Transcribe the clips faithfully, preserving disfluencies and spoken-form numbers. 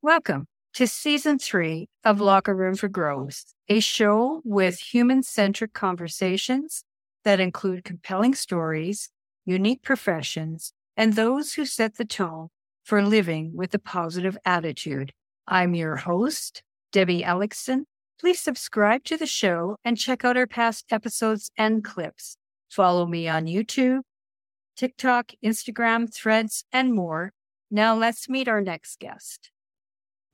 Welcome to Season three of Locker Room for Growth, a show with human-centric conversations that include compelling stories, unique professions, and those who set the tone for living with a positive attitude. I'm your host, Debbie Ellickson. Please subscribe to the show and check out our past episodes and clips. Follow me on YouTube, TikTok, Instagram, Threads, and more. Now let's meet our next guest.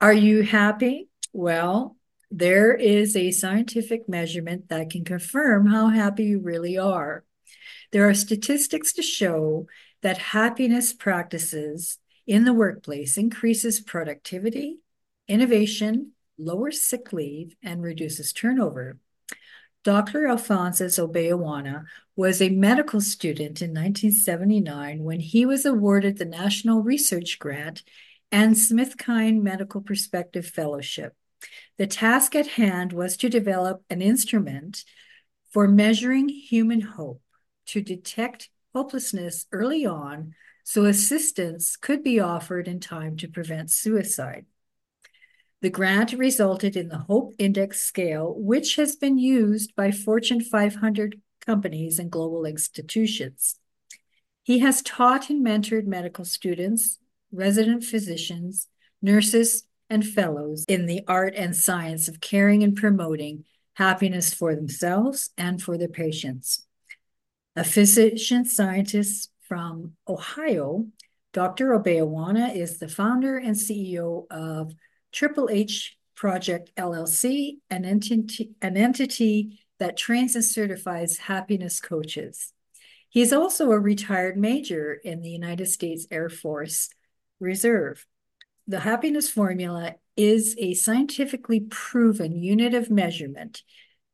Are you happy? Well, there is a scientific measurement that can confirm how happy you really are. There are statistics to show that happiness practices in the workplace increases productivity, innovation, lowers sick leave, and reduces turnover. Doctor Alphonsus Obayuwana was a medical student in nineteen seventy-nine when he was awarded the National Research Grant and SmithKline Medical Perspective Fellowship. The task at hand was to develop an instrument for measuring human hope to detect hopelessness early on so assistance could be offered in time to prevent suicide. The grant resulted in the Hope Index Scale, which has been used by Fortune five hundred companies and global institutions. He has taught and mentored medical students, resident physicians, nurses, and fellows in the art and science of caring and promoting happiness for themselves and for their patients. A physician scientist from Ohio, Doctor Obayuwana is the founder and C E O of Triple-H Project L L C, an entity, an entity that trains and certifies happiness coaches. He is also a retired major in the United States Air Force Reserve. The Happiness Formula is a scientifically proven unit of measurement,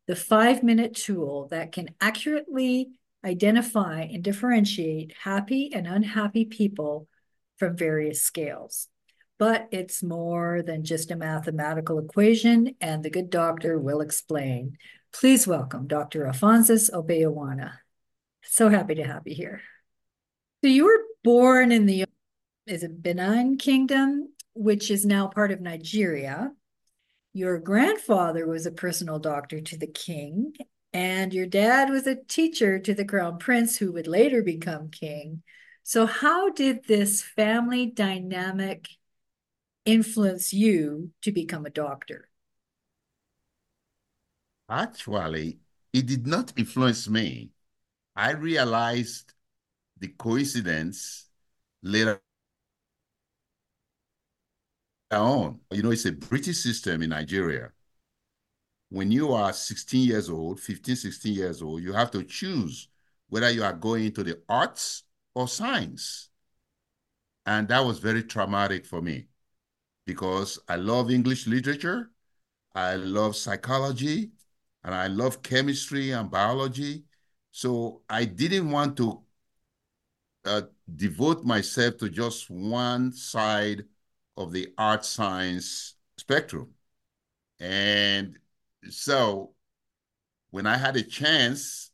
the five-minute tool that can accurately identify and differentiate happy and unhappy people from various scales. But it's more than just a mathematical equation, and the good doctor will explain. Please welcome Doctor Alphonsus Obayuwana. So happy to have you here. So you were born in the is it Benin Kingdom, which is now part of Nigeria. Your grandfather was a personal doctor to the king, and your dad was a teacher to the crown prince, who would later become king. So how did this family dynamic influence you to become a doctor? Actually, it did not influence me. I realized the coincidence later on. You know, it's a British system in Nigeria. When you are sixteen years old, fifteen, sixteen years old, you have to choose whether you are going into the arts or science. And that was very traumatic for me, because I love English literature, I love psychology, and I love chemistry and biology. So I didn't want to uh, devote myself to just one side of the art science spectrum. And so when I had a chance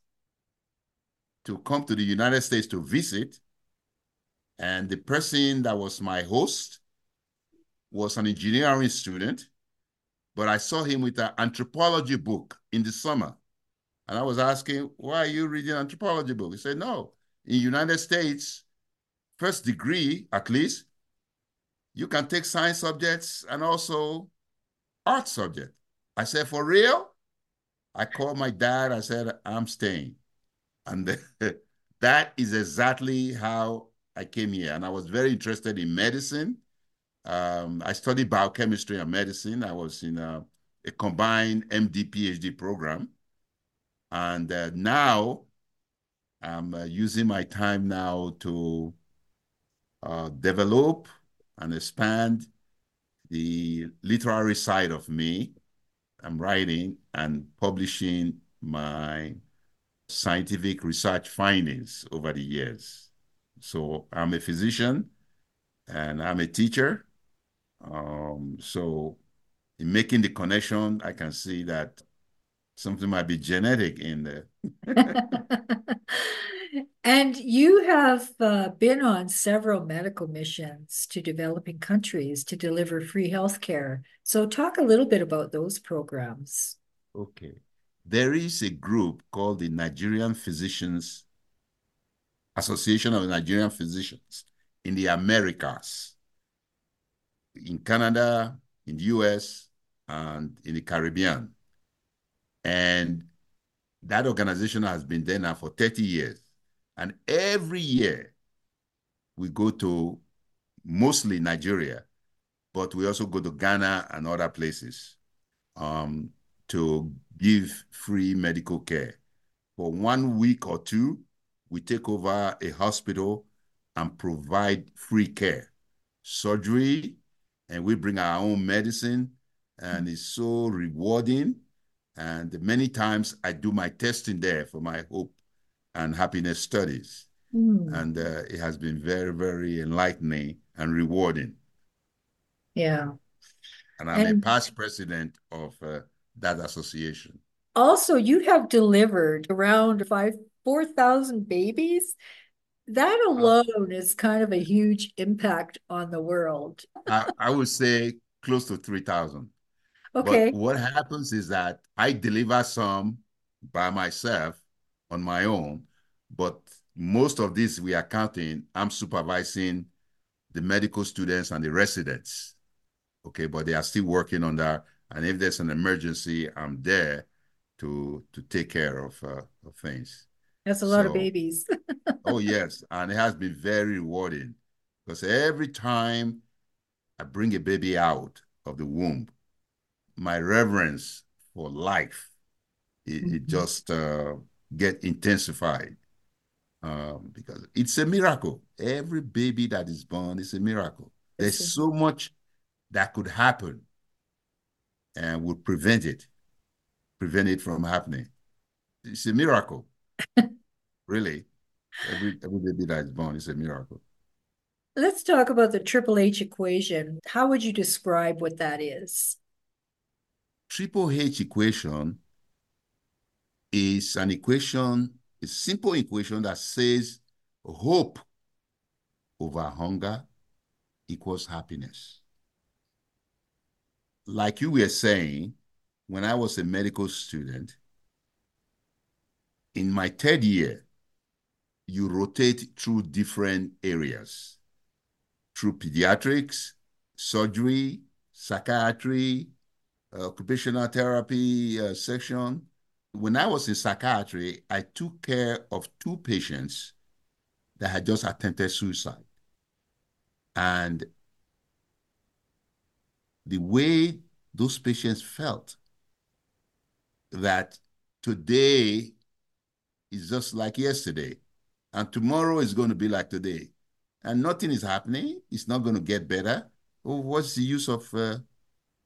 to come to the United States to visit, and the person that was my host was an engineering student, but I saw him with an anthropology book in the summer. And I was asking, why are you reading an anthropology book? He said, no, in the United States, first degree, at least, you can take science subjects and also art subject. I said, for real? I called my dad, I said, I'm staying. And that is exactly how I came here. And I was very interested in medicine. Um, I studied biochemistry and medicine. I was in a, a combined M D P H D program. And uh, now I'm uh, using my time now to uh, develop and expand the literary side of me. I'm writing and publishing my scientific research findings over the years. So I'm a physician and I'm a teacher. Um, so in making the connection, I can see that something might be genetic in there. And you have uh, been on several medical missions to developing countries to deliver free health care. So talk a little bit about those programs. Okay. There is a group called the Nigerian Physicians Association of Nigerian Physicians in the Americas, in Canada, in the U S, and in the Caribbean. And that organization has been there now for thirty years. And every year, we go to mostly Nigeria, but we also go to Ghana and other places um, to give free medical care. For one week or two, we take over a hospital and provide free care, surgery, and we bring our own medicine, and it's so rewarding. And many times I do my testing there for my Hope and Happiness studies. Mm. And uh, it has been very, very enlightening and rewarding. Yeah. And I'm and a past president of uh, that association. Also, you have delivered around four thousand babies. That alone uh, is kind of a huge impact on the world. I, I would say close to three thousand. Okay. But what happens is that I deliver some by myself on my own, but most of this we are counting, I'm supervising the medical students and the residents. Okay, but they are still working on that. And if there's an emergency, I'm there to to take care of, uh, of things. That's a lot so, of babies. Oh, yes. And it has been very rewarding because every time I bring a baby out of the womb, my reverence for life, it, mm-hmm. it just... Uh, get intensified um, because it's a miracle. Every baby that is born is a miracle. There's yes. so much that could happen and would prevent it, prevent it from happening. It's a miracle, really. Every, every baby that is born is a miracle. Let's talk about the Triple-H equation. How would you describe what that is? Triple-H equation is an equation, a simple equation that says hope over hunger equals happiness. Like you were saying, when I was a medical student, in my third year, you rotate through different areas, through pediatrics, surgery, psychiatry, uh, occupational therapy uh, section. When I was in psychiatry, I took care of two patients that had just attempted suicide. And the way those patients felt that today is just like yesterday, and tomorrow is going to be like today, and nothing is happening, it's not going to get better. Well, what's the use of, uh,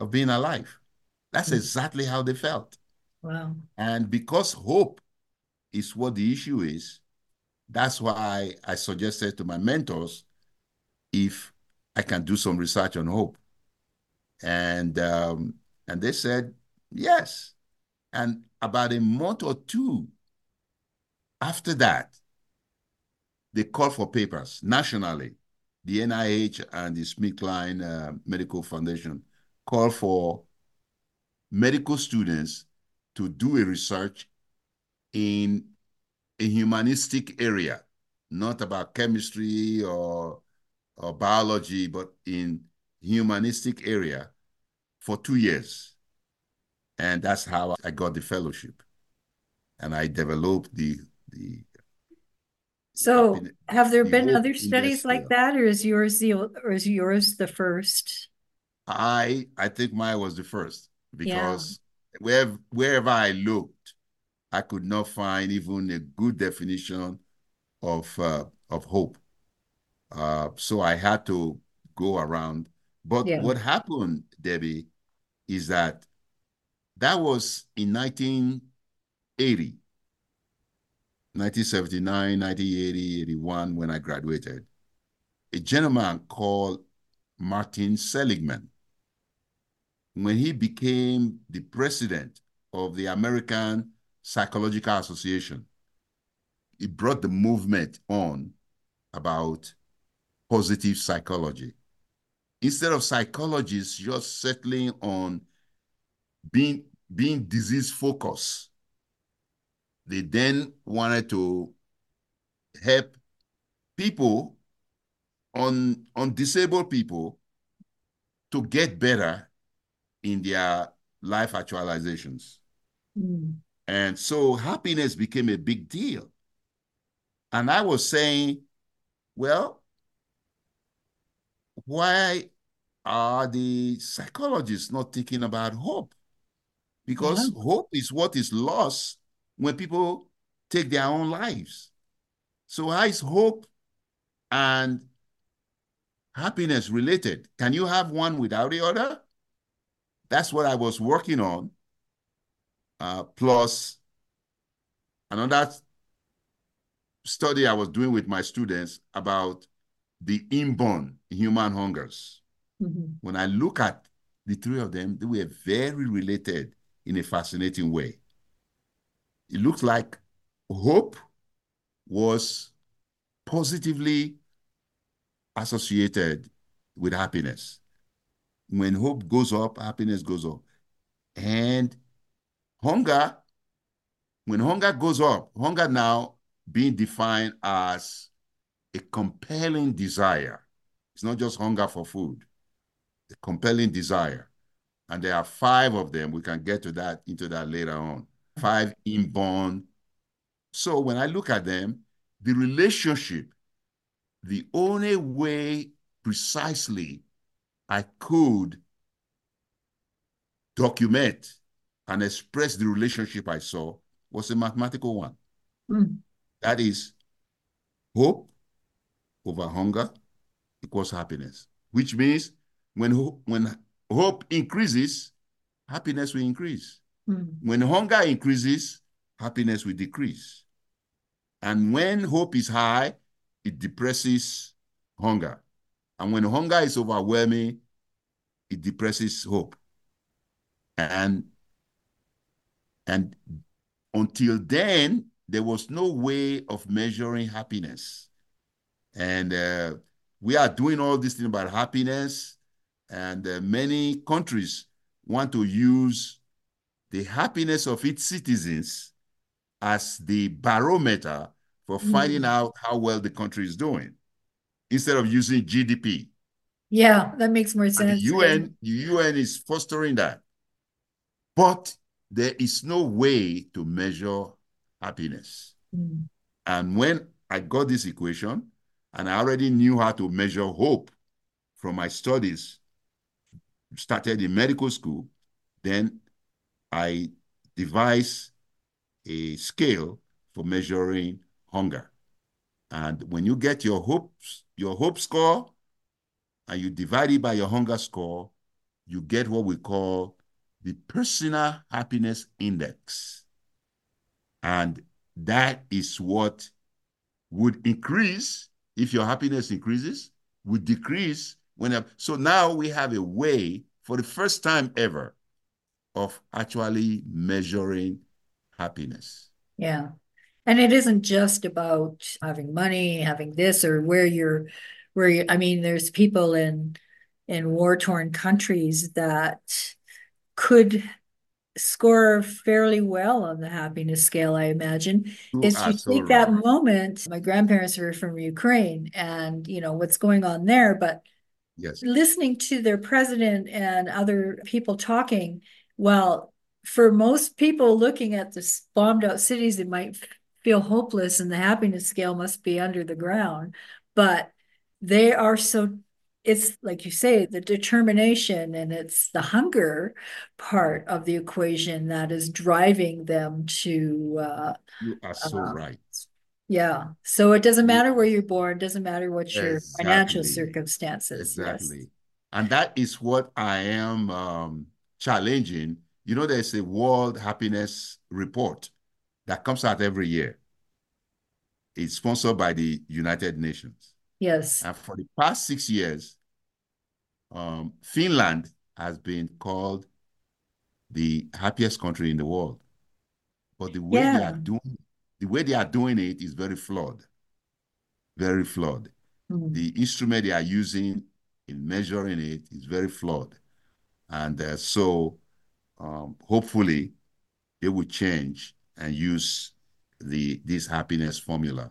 of being alive? That's exactly how they felt. Wow. And because hope is what the issue is, that's why I suggested to my mentors if I can do some research on hope. And um, and they said, yes. And about a month or two after that, they called for papers nationally. The N I H and the SmithKline uh, Medical Foundation called for medical students to do a research in a humanistic area, not about chemistry or, or biology, but in humanistic area for two years. And that's how I got the fellowship. And I developed the... the so the, have there the been other studies like that, or is yours the, or is yours the first? I, I think mine was the first because... Yeah. Wherever, wherever I looked, I could not find even a good definition of uh, of hope. Uh, so I had to go around. But yeah. What happened, Debbie, is that that was in nineteen eighty, nineteen seventy-nine, nineteen eighty, eighty-one, when I graduated. A gentleman called Martin Seligman, when he became the president of the American Psychological Association, it brought the movement on about positive psychology. Instead of psychologists just settling on being, being disease-focused, they then wanted to help people, on, on disabled people, to get better in their life actualizations. Mm. And so happiness became a big deal. And I was saying, well, why are the psychologists not thinking about hope? Because yeah. hope is what is lost when people take their own lives. So how is hope and happiness related? Can you have one without the other? That's what I was working on. Uh, plus another study I was doing with my students about the inborn human hungers. Mm-hmm. When I look at the three of them, they were very related in a fascinating way. It looks like hope was positively associated with happiness. When hope goes up, happiness goes up. And hunger, when hunger goes up, hunger now being defined as a compelling desire. It's not just hunger for food, a compelling desire. And there are five of them. We can get to that, into that later on. Five inborn. So when I look at them, the relationship, the only way precisely I could document and express the relationship I saw was a mathematical one. Mm. That is, hope over hunger equals happiness, which means when, ho when hope increases, happiness will increase. Mm. When hunger increases, happiness will decrease. And when hope is high, it depresses hunger. And when hunger is overwhelming, it depresses hope. And, and until then, there was no way of measuring happiness. And uh, we are doing all this thing about happiness, and uh, many countries want to use the happiness of its citizens as the barometer for finding mm. out how well the country is doing, instead of using G D P. Yeah, that makes more sense. And the U N, the U N is fostering that. But there is no way to measure happiness. Mm. And when I got this equation, and I already knew how to measure hope from my studies, started in medical school, then I devised a scale for measuring hunger. And when you get your hopes, your hope score, and you divide it by your hunger score, you get what we call the Personal Happiness Index. And that is what would increase if your happiness increases, would decrease when. So now we have a way, for the first time ever, of actually measuring happiness. Yeah. And it isn't just about having money, having this, or where you're, where you, I mean, there's people in, in war-torn countries that could score fairly well on the happiness scale, I imagine. You is to so take right. that moment, my grandparents were from Ukraine, and, you know, what's going on there, but yes. listening to their president and other people talking, well, for most people looking at the bombed out cities, it might feel hopeless and the happiness scale must be under the ground. But they are so, it's like you say, the determination and it's the hunger part of the equation that is driving them to. Uh, you are so uh, right. Yeah. So it doesn't matter where you're born, doesn't matter what your exactly. financial circumstances. Exactly. Yes. And that is what I am um, challenging. You know, there's a World Happiness Report that comes out every year. It's sponsored by the United Nations. Yes. And for the past six years, um, Finland has been called the happiest country in the world. But the way yeah. they are doing, the way they are doing it is very flawed, very flawed. Mm-hmm. The instrument they are using in measuring it is very flawed. And uh, so um, hopefully they will change and use the this happiness formula.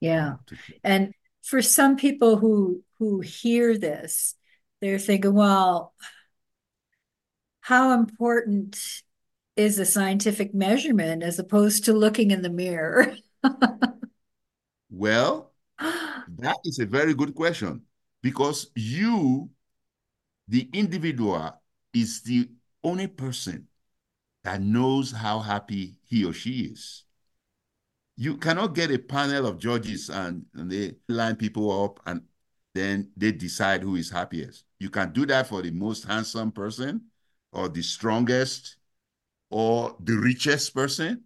Yeah. To- and for some people who who hear this, they're thinking, well, how important is a scientific measurement as opposed to looking in the mirror? Well, that is a very good question, because you, the individual, is the only person that knows how happy he or she is. You cannot get a panel of judges and, and they line people up and then they decide who is happiest. You can do that for the most handsome person or the strongest or the richest person.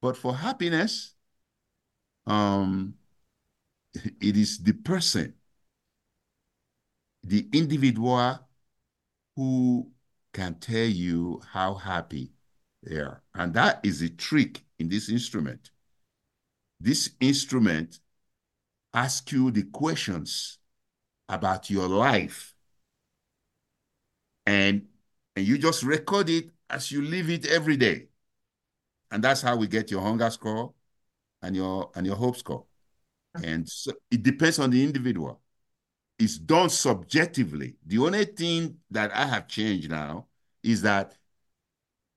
But for happiness, um, it is the person, the individual, who can tell you how happy they are. And that is the trick in this instrument. This instrument asks you the questions about your life, and, and you just record it as you live it every day. And that's how we get your hunger score and your, and your hope score. Okay. And so it depends on the individual. It's done subjectively. The only thing that I have changed now is that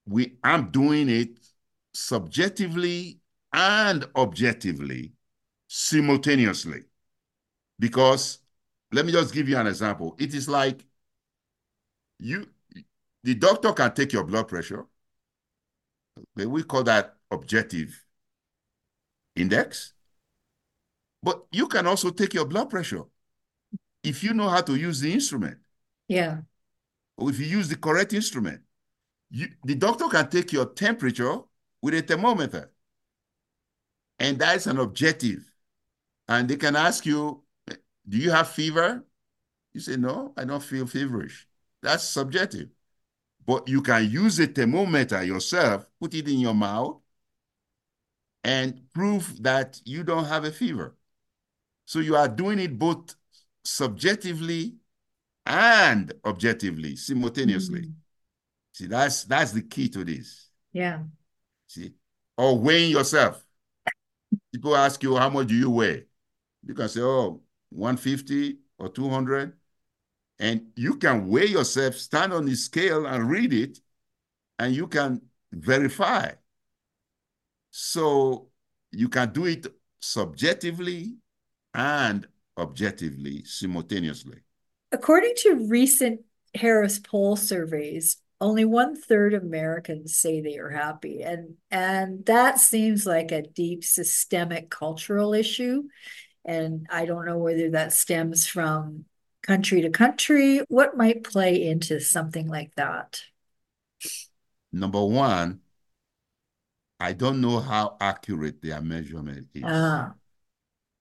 we I'm doing it subjectively and objectively simultaneously. Because let me just give you an example. It is like you, the doctor can take your blood pressure. Okay, we call that objective index. But you can also take your blood pressure if you know how to use the instrument. Yeah. Or if you use the correct instrument. You, the doctor can take your temperature with a thermometer. And that is an objective. And they can ask you, do you have fever? You say, no, I don't feel feverish. That's subjective. But you can use a thermometer yourself, put it in your mouth, and prove that you don't have a fever. So you are doing it both subjectively and objectively, simultaneously. Mm-hmm. See, that's that's the key to this. Yeah. See, or weighing yourself. People ask you, how much do you weigh? You can say, oh, one fifty or two hundred. And you can weigh yourself, stand on the scale and read it, and you can verify. So you can do it subjectively and objectively, simultaneously. According to recent Harris poll surveys, only one third of Americans say they are happy. And, and that seems like a deep systemic cultural issue. And I don't know whether that stems from country to country. What might play into something like that? Number one, I don't know how accurate their measurement is. Ah.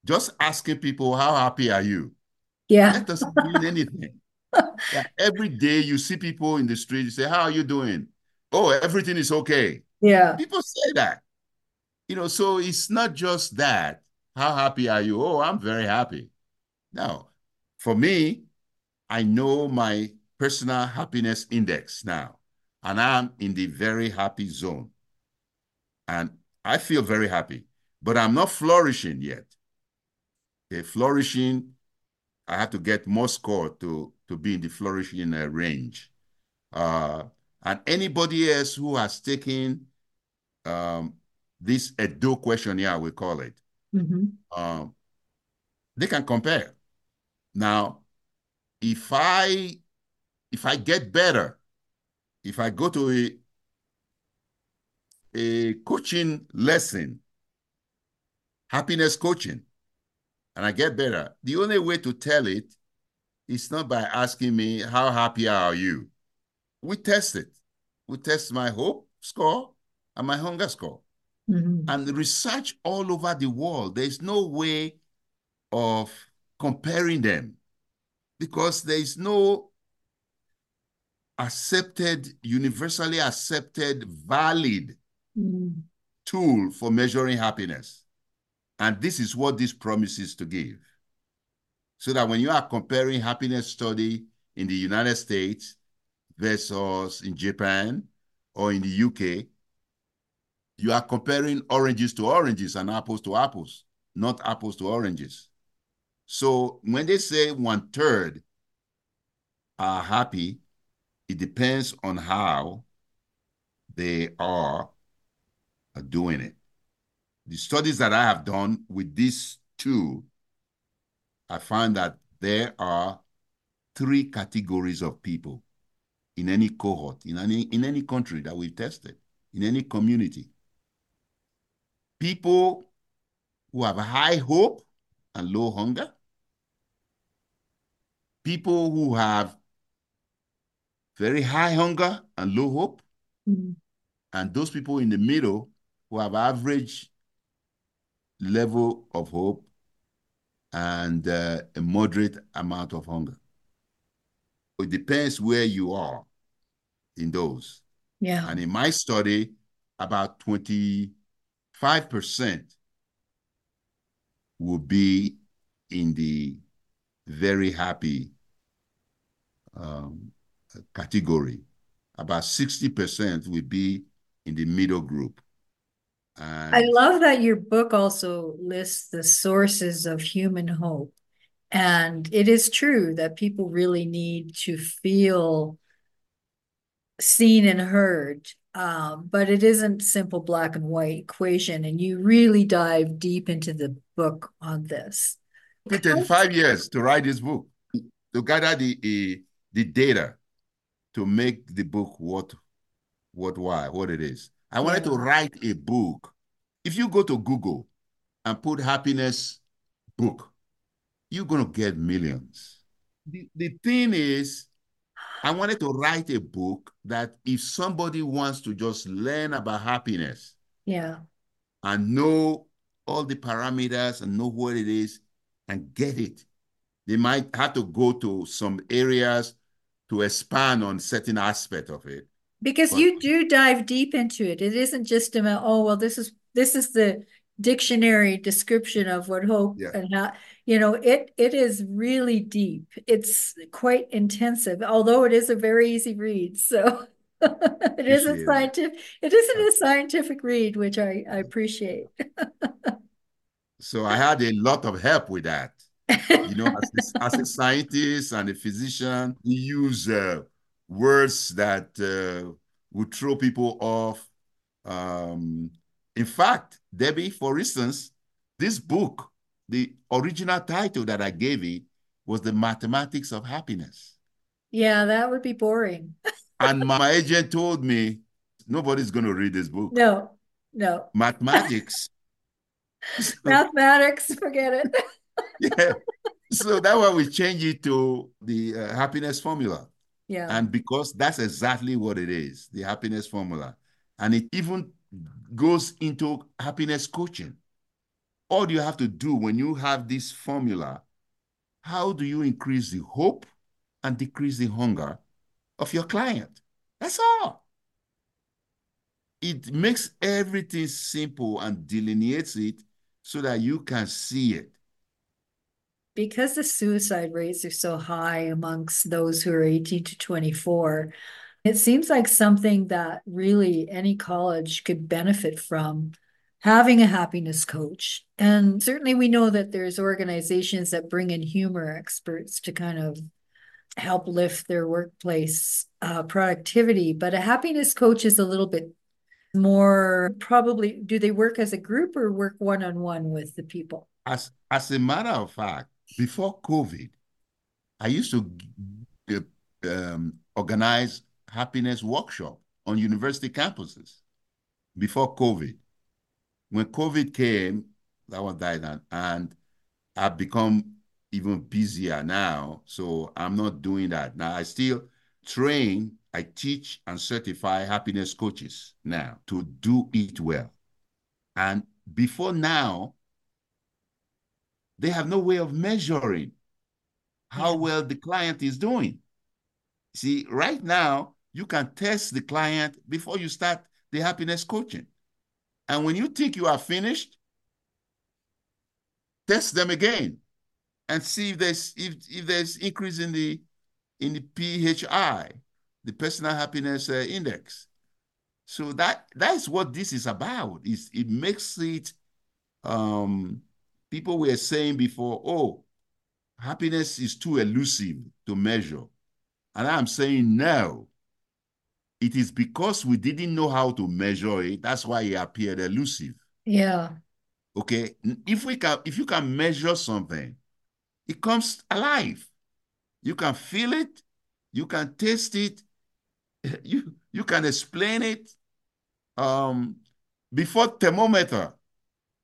Just asking people, how happy are you? Yeah. That doesn't mean anything. Yeah, every day you see people in the street, you say, how are you doing? Oh, everything is okay. Yeah. People say that. You know, so it's not just that. How happy are you? Oh, I'm very happy. No. For me, I know my personal happiness index now, and I'm in the very happy zone. And I feel very happy, but I'm not flourishing yet. Okay, flourishing, I have to get more score to, to be in the flourishing uh, range. Uh, and anybody else who has taken um, this Edo questionnaire, we call it, mm-hmm. um, they can compare. Now, if I if I get better, if I go to a, a coaching lesson, happiness coaching, and I get better, the only way to tell it is not by asking me, how happy are you? We test it. We test my hope score and my hunger score. Mm-hmm. And the research all over the world, there's no way of comparing them, because there is no accepted, universally accepted, valid mm-hmm. tool for measuring happiness. And this is what this promises to give. So that when you are comparing happiness study in the United States versus in Japan or in the U K, you are comparing oranges to oranges and apples to apples, not apples to oranges. So when they say one third are happy, it depends on how they are doing it. The studies that I have done with these two, I found that there are three categories of people in any cohort, in any, in any country that we've tested, in any community. People who have high hope and low hunger. People who have very high hunger and low hope. Mm-hmm. And those people in the middle who have average level of hope and uh, a moderate amount of hunger. It depends where you are in those. Yeah. And in my study, about twenty-five percent will be in the very happy um, category. About sixty percent will be in the middle group. And I love that your book also lists the sources of human hope. And it is true that people really need to feel seen and heard, um, but it isn't simple black and white equation. And you really dive deep into the book on this. It took five years to write this book, to gather the, the data to make the book what, what, why, what it is. I wanted to write a book. If you go to Google and put happiness book, you're going to get millions. The, the thing is, I wanted to write a book that if somebody wants to just learn about happiness, yeah, and know all the parameters and know what it is and get it, they might have to go to some areas to expand on certain aspect of it. Because you do dive deep into it. It isn't just about, oh, well, this is this is the dictionary description of what hope yeah. and how, you know, it it is really deep. It's quite intensive, although it is a very easy read. So it isn't scientific. It isn't a scientific read, which I, I appreciate. So I had a lot of help with that. You know, as a, as a scientist and a physician, we use uh, words that uh, would throw people off. Um, in fact, Debbie, for instance, this book, the original title that I gave it was The Mathematics of Happiness. Yeah, that would be boring. And my agent told me, nobody's going to read this book. No, no. Mathematics. So, mathematics, forget it. Yeah. So that's why we changed it to The uh, Happiness Formula. Yeah. And because that's exactly what it is, the happiness formula. And it even goes into happiness coaching. All you have to do when you have this formula, how do you increase the hope and decrease the hunger of your client? That's all. It makes everything simple and delineates it so that you can see it. Because the suicide rates are so high amongst those who are eighteen to twenty-four, it seems like something that really any college could benefit from, having a happiness coach. And certainly we know that there's organizations that bring in humor experts to kind of help lift their workplace uh, productivity. But a happiness coach is a little bit more probably, do they work as a group or work one-on-one with the people? As, as a matter of fact, before COVID, I used to um, organize happiness workshop on university campuses before COVID. When COVID came, that was died down, and I've become even busier now, so I'm not doing that. Now, I still train, I teach and certify happiness coaches now to do it well. And before now, they have no way of measuring how well the client is doing. See, right now, you can test the client before you start the happiness coaching. And when you think you are finished, test them again and see if there's if, if there's increase in the in the P H I, the Personal Happiness uh, Index. So that that is what this is about. It's, it makes it. Um, people were saying before, oh, happiness is too elusive to measure, and I'm saying no. It is because we didn't know how to measure it. That's why it appeared elusive. Yeah. Okay. If we can, if you can measure something, it comes alive. You can feel it. You can taste it. You you can explain it. Um, before thermometer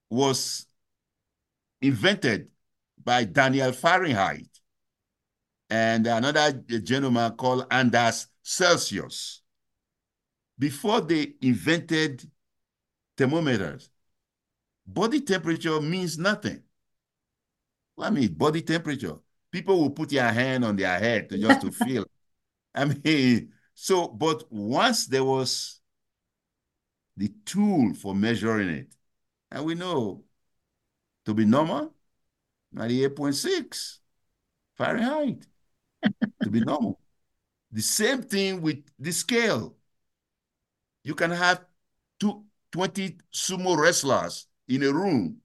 was invented by Daniel Fahrenheit and another gentleman called Anders Celsius. Before they invented thermometers, body temperature means nothing. Well, I mean, body temperature. People will put their hand on their head to just to feel. I mean, so, but once there was the tool for measuring it, and we know to be normal, ninety-eight point six Fahrenheit, to be normal. The same thing with the scale. You can have two, twenty sumo wrestlers in a room.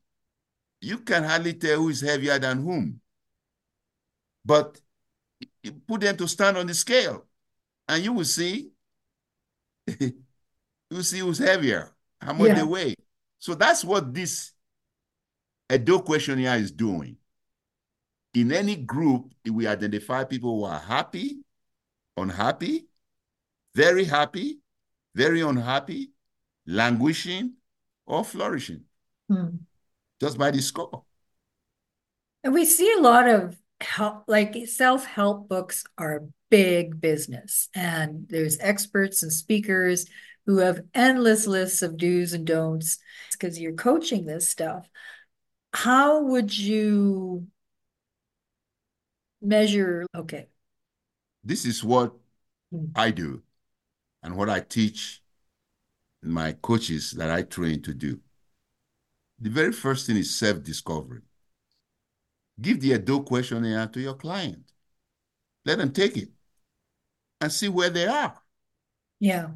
You can hardly tell who is heavier than whom. But you put them to stand on the scale, and you will see, you will see who's heavier, how much yeah. they weigh. So that's what this Edo questionnaire is doing. In any group, we identify people who are happy, unhappy, very happy, very unhappy, languishing, or flourishing, mm. just by the score. And we see a lot of help, like self-help books are big business. And there's experts and speakers who have endless lists of do's and don'ts because you're coaching this stuff. How would you measure? Okay. This is what mm. I do. And what I teach my coaches that I train to do. The very first thing is self-discovery. Give the Edo questionnaire to your client. Let them take it and see where they are. Yeah.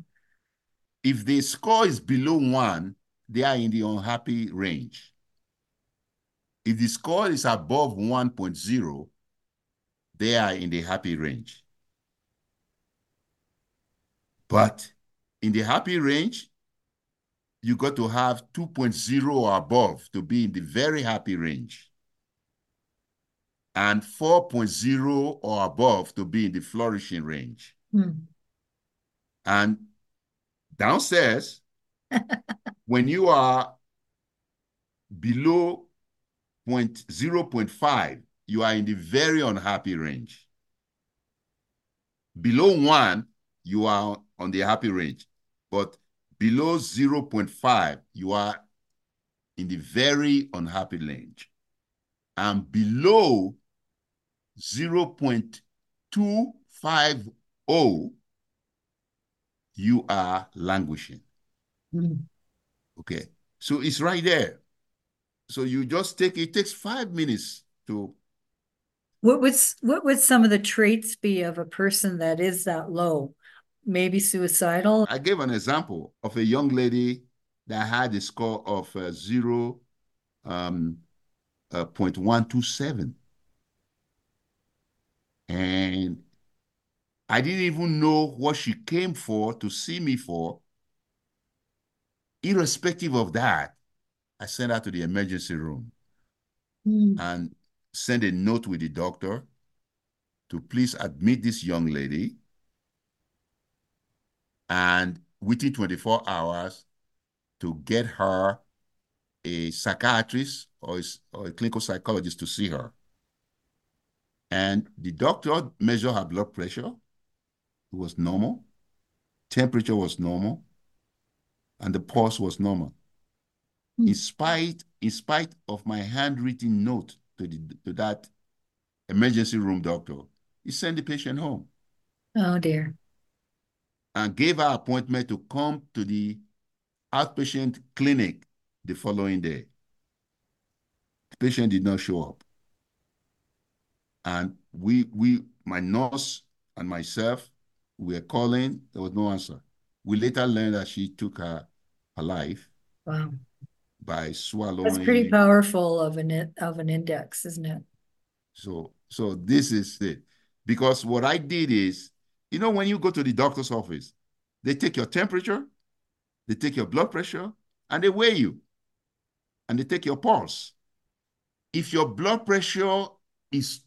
If the score is below one, they are in the unhappy range. If the score is above one point zero, they are in the happy range. But in the happy range, you got to have two point zero or above to be in the very happy range. And four point zero or above to be in the flourishing range. Mm. And downstairs, when you are below zero point five, you are in the very unhappy range. Below one, you are on the happy range, but below zero point five, you are in the very unhappy range. And below zero point two five zero, you are languishing. Mm. Okay, so it's right there. So you just take, it takes five minutes to. What would, what would some of the traits be of a person that is that low? Maybe suicidal? I gave an example of a young lady that had a score of uh, zero, um, uh, zero point one two seven. And I didn't even know what she came for to see me for. Irrespective of that, I sent her to the emergency room mm. and sent a note with the doctor to please admit this young lady. And within twenty-four hours, to get her a psychiatrist or a, or a clinical psychologist to see her. And the doctor measured her blood pressure. It was normal. Temperature was normal. And the pulse was normal. In spite, in spite of my handwritten note to, the, to that emergency room doctor, he sent the patient home. Oh, dear. And gave her appointment to come to the outpatient clinic the following day. The patient did not show up. And we, we, my nurse and myself, we were calling, there was no answer. We later learned that she took her, her life. Wow. By swallowing. That's pretty powerful of an, of an index, isn't it? So, so this is it. Because what I did is, you know, when you go to the doctor's office, they take your temperature, they take your blood pressure, and they weigh you, and they take your pulse. If your blood pressure is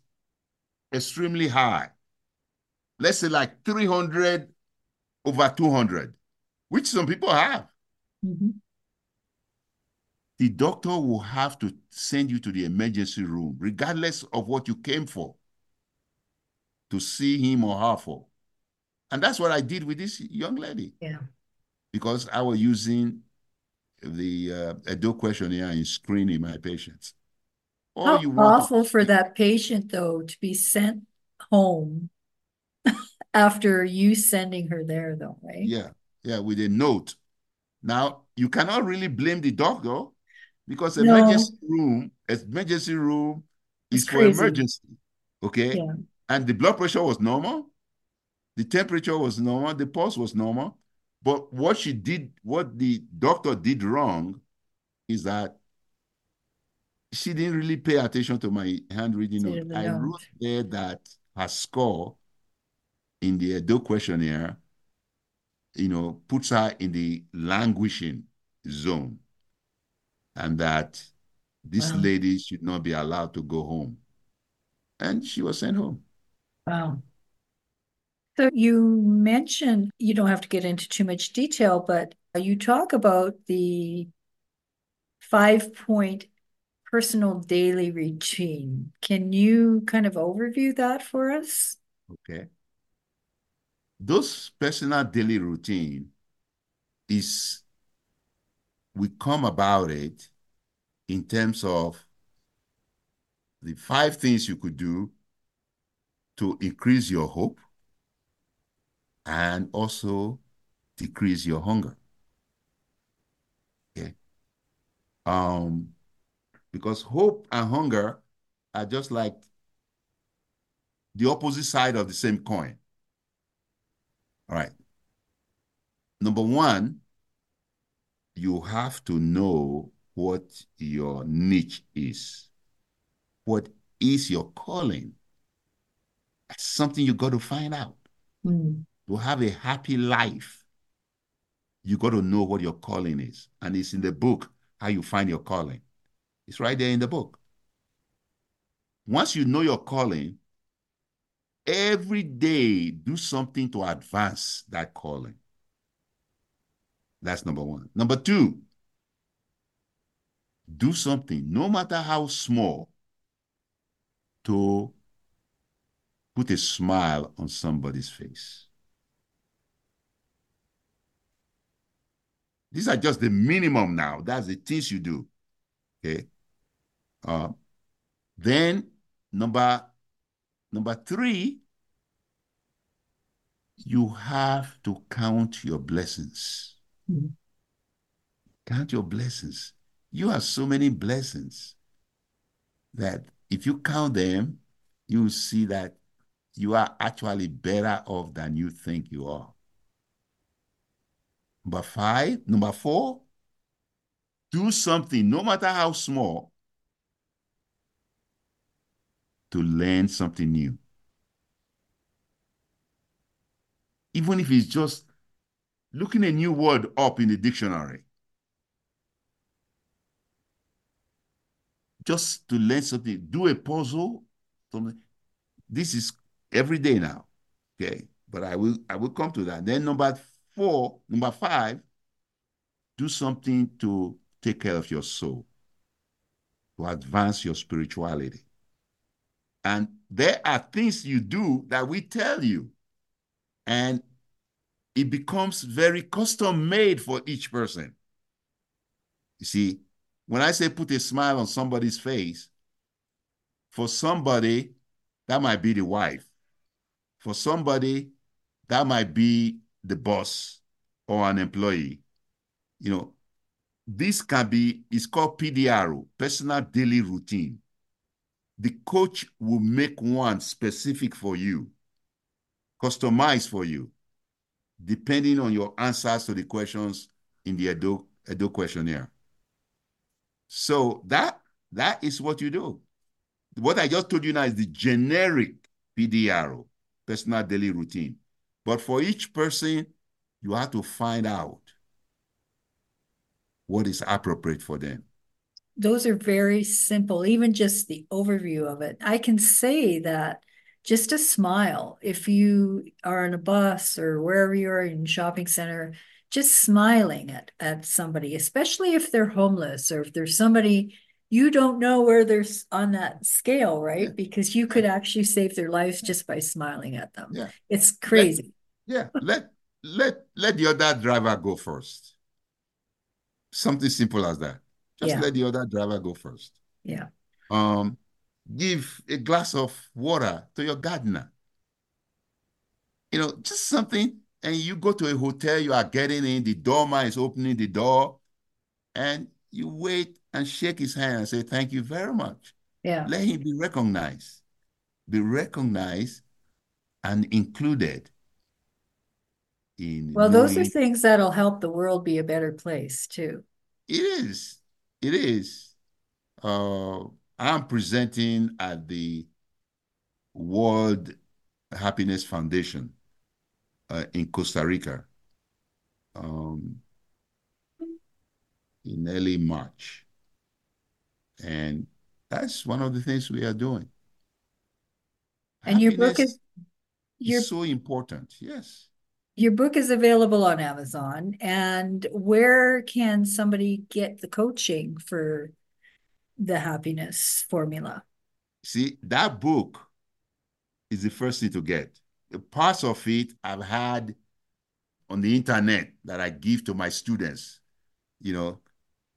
extremely high, let's say like three hundred over two hundred, which some people have, mm-hmm. the doctor will have to send you to the emergency room, regardless of what you came for, to see him or her for. And that's what I did with this young lady. Yeah. Because I was using the uh, Edo questionnaire in screening my patients. All How you want awful for that patient, though, to be sent home after you sending her there, though, right? Yeah, yeah, with a note. Now, you cannot really blame the doctor because no. emergency room, emergency room is it's for crazy. Emergency, okay? Yeah. And the blood pressure was normal. The temperature was normal. The pulse was normal. But what she did, what the doctor did wrong is that she didn't really pay attention to my handwritten note. I wrote there that her score in the Edo questionnaire, you know, puts her in the languishing zone, and that this wow. lady should not be allowed to go home. And she was sent home. Wow. So you mentioned, you don't have to get into too much detail, but you talk about the five-point personal daily routine. Can you kind of overview that for us? Okay. Those personal daily routine is, we come about it in terms of the five things you could do to increase your hope, and also decrease your hunger. Okay. Um, because hope and hunger are just like the opposite side of the same coin. All right. Number one, you have to know what your niche is. What is your calling? That's something you got to find out. Mm. To have a happy life, you got to know what your calling is. And it's in the book, How You Find Your Calling. It's right there in the book. Once you know your calling, every day do something to advance that calling. That's number one. Number two, do something, no matter how small, to put a smile on somebody's face. These are just the minimum now. That's the things you do, okay? Uh, then number, number three, you have to count your blessings. Mm-hmm. Count your blessings. You have so many blessings that if you count them, you will see that you are actually better off than you think you are. Number five, number four, do something, no matter how small, to learn something new. Even if it's just looking a new word up in the dictionary. Just to learn something, do a puzzle. Something. This is every day now, okay? But I will, I will come to that. Then number five, Four, number five, do something to take care of your soul, to advance your spirituality. And there are things you do that we tell you, and it becomes very custom-made for each person. You see, when I say put a smile on somebody's face, for somebody, that might be the wife. For somebody, that might be the boss or an employee. You know, This can be, it's called P D R, personal daily routine. The coach will make one specific for you, customized for you, depending on your answers to the questions in the Edo, Edo questionnaire. So that, that is what you do. What I just told you now is the generic P D R, personal daily routine. But for each person, you have to find out what is appropriate for them. Those are very simple, even just the overview of it. I can say that just a smile, if you are on a bus or wherever you are in a shopping center, just smiling at, at somebody, especially if they're homeless or if there's somebody you don't know where they're on that scale, right? Yeah. Because you could actually save their lives just by smiling at them. Yeah. It's crazy. Let, yeah, let, let, let the other driver go first. Something simple as that. Just yeah. let the other driver go first. Yeah. Um, give a glass of water to your gardener. You know, just something. And you go to a hotel, you are getting in, the doorman is opening the door, and you wait and shake his hand and say, thank you very much. Yeah. Let him be recognized. Be recognized and included. In well, knowing. Those are things that'll help the world be a better place too. It is. It is. Uh, I'm presenting at the World Happiness Foundation uh, in Costa Rica um, in early March. And that's one of the things we are doing. And Happiness your book is, your... is so important. Yes. Your book is available on Amazon, and where can somebody get the coaching for the happiness formula? See, that book is the first thing to get. The parts of it I've had on the internet that I give to my students. You know,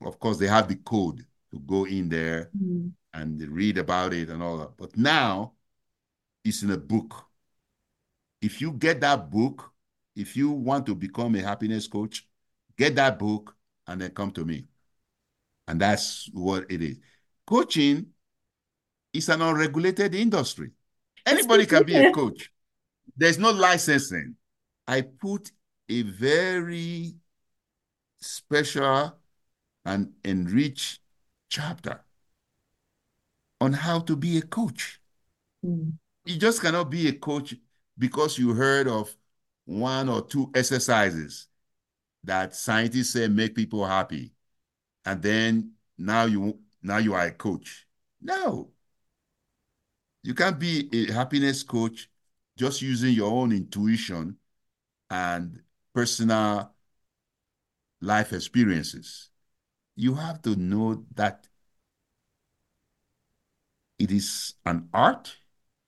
of course, they have the code to go in there mm-hmm. and read about it and all that. But now it's in a book. If you get that book, if you want to become a happiness coach, get that book and then come to me. And that's what it is. Coaching is an unregulated industry. Anybody can be a coach. There's no licensing. I put a very special and enriched chapter on how to be a coach. Mm. You just cannot be a coach because you heard of one or two exercises that scientists say make people happy, and then now you now you are a coach. No, you can't be a happiness coach just using your own intuition and personal life experiences. You have to know that it is an art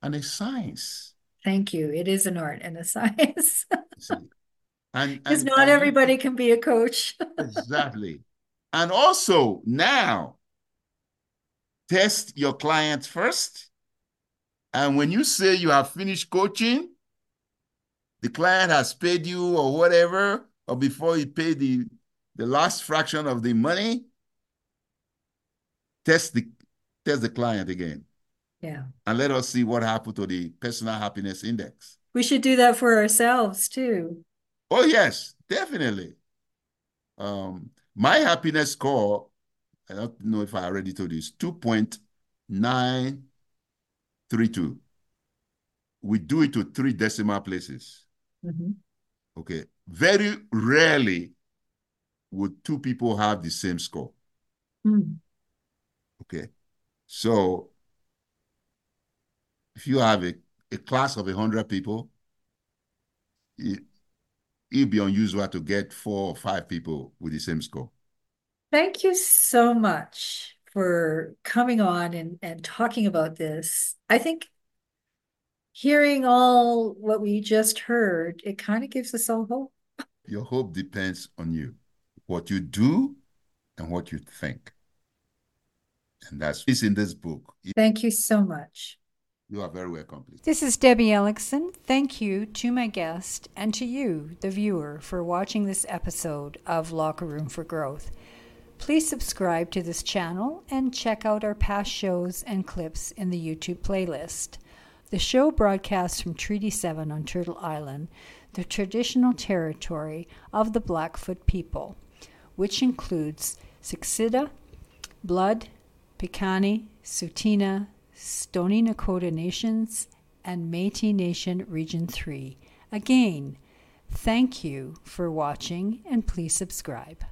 and a science. Thank you. It is an art and a science. Because not and, everybody can be a coach. Exactly. And also now, test your clients first. And when you say you have finished coaching, the client has paid you or whatever, or before you pay the, the last fraction of the money, test the, test the client again. Yeah. And let us see what happened to the personal happiness index. We should do that for ourselves too. Oh, yes, definitely. Um, my happiness score, I don't know if I already told you, is two point nine three two. We do it to three decimal places. Mm-hmm. Okay. Very rarely would two people have the same score. Mm. Okay. So, if you have a, a class of one hundred people, it, it'd be unusual to get four or five people with the same score. Thank you so much for coming on and, and talking about this. I think hearing all what we just heard, it kind of gives us all hope. Your hope depends on you, what you do and what you think. And that's it's in this book. Thank you so much. You are very welcome. Please. This is Debbie Ellickson. Thank you to my guest and to you, the viewer, for watching this episode of Locker Room for Growth. Please subscribe to this channel and check out our past shows and clips in the YouTube playlist. The show broadcasts from Treaty seven on Turtle Island, the traditional territory of the Blackfoot people, which includes Siksika, Blood, Pikani, Sutina, Stony Nakoda Nations, and Métis Nation Region three. Again, thank you for watching and please subscribe.